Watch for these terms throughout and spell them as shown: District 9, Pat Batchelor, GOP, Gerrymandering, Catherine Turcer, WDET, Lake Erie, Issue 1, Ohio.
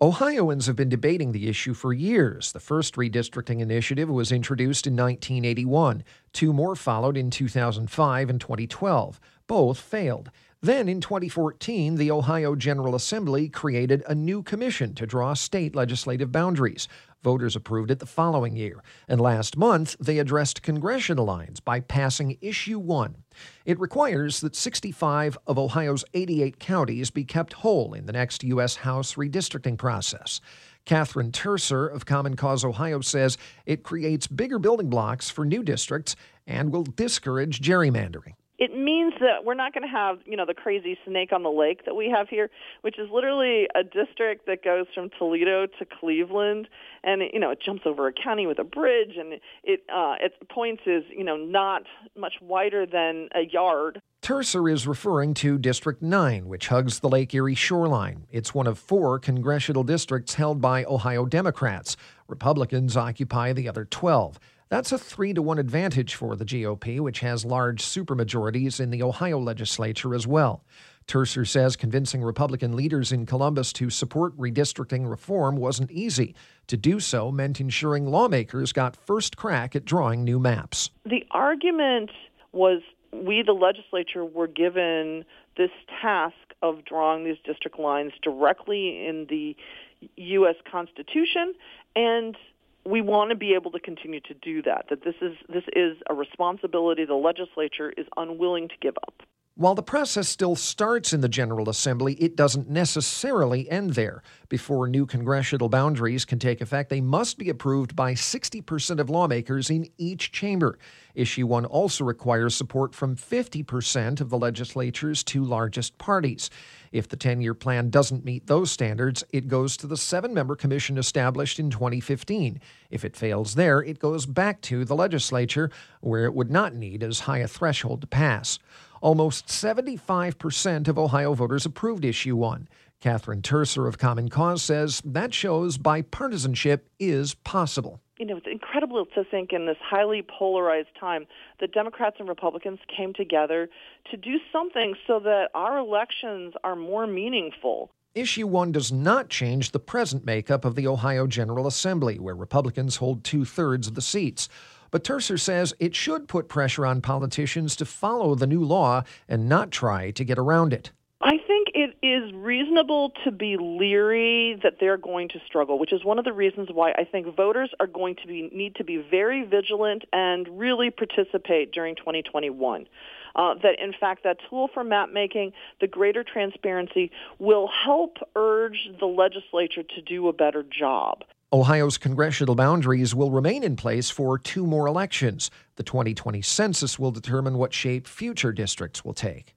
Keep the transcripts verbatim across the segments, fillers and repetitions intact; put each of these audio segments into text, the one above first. Ohioans have been debating the issue for years. The first redistricting initiative was introduced in nineteen eighty-one. Two more followed in two thousand five and twenty twelve. Both failed. Then in twenty fourteen, the Ohio General Assembly created a new commission to draw state legislative boundaries. Voters approved it the following year. And last month, they addressed congressional lines by passing Issue one. It requires that sixty-five of Ohio's eighty-eight counties be kept whole in the next U S House redistricting process. Catherine Turcer of Common Cause Ohio says it creates bigger building blocks for new districts and will discourage gerrymandering. It means that we're not going to have, you know, the crazy snake on the lake that we have here, which is literally a district that goes from Toledo to Cleveland, and it, you know, it jumps over a county with a bridge, and it uh, its points is, you know, not much wider than a yard. Turcer is referring to District nine, which hugs the Lake Erie shoreline. It's one of four congressional districts held by Ohio Democrats. Republicans occupy the other twelve. That's a three to one advantage for the G O P, which has large supermajorities in the Ohio legislature as well. Turcer says convincing Republican leaders in Columbus to support redistricting reform wasn't easy. To do so meant ensuring lawmakers got first crack at drawing new maps. The argument was we, the legislature, were given this task of drawing these district lines directly in the U S Constitution, and we want to be able to continue to do that, that this is this is a responsibility the legislature is unwilling to give up. While the process still starts in the General Assembly, it doesn't necessarily end there. Before new congressional boundaries can take effect, they must be approved by sixty percent of lawmakers in each chamber. Issue one also requires support from fifty percent of the legislature's two largest parties. If the ten-year plan doesn't meet those standards, it goes to the seven-member commission established in twenty fifteen. If it fails there, it goes back to the legislature, where it would not need as high a threshold to pass. Almost seventy-five percent of Ohio voters approved Issue one. Catherine Turcer of Common Cause says that shows bipartisanship is possible. You know, it's incredible to think in this highly polarized time that Democrats and Republicans came together to do something so that our elections are more meaningful. Issue one does not change the present makeup of the Ohio General Assembly, where Republicans hold two-thirds of the seats. But Turcer says it should put pressure on politicians to follow the new law and not try to get around it. I think it is reasonable to be leery that they're going to struggle, which is one of the reasons why I think voters are going to be need to be very vigilant and really participate during twenty twenty-one. Uh, that, in fact, that tool for map making, the greater transparency, will help urge the legislature to do a better job. Ohio's congressional boundaries will remain in place for two more elections. The twenty twenty census will determine what shape future districts will take.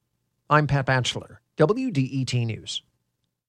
I'm Pat Batchelor, W D E T News.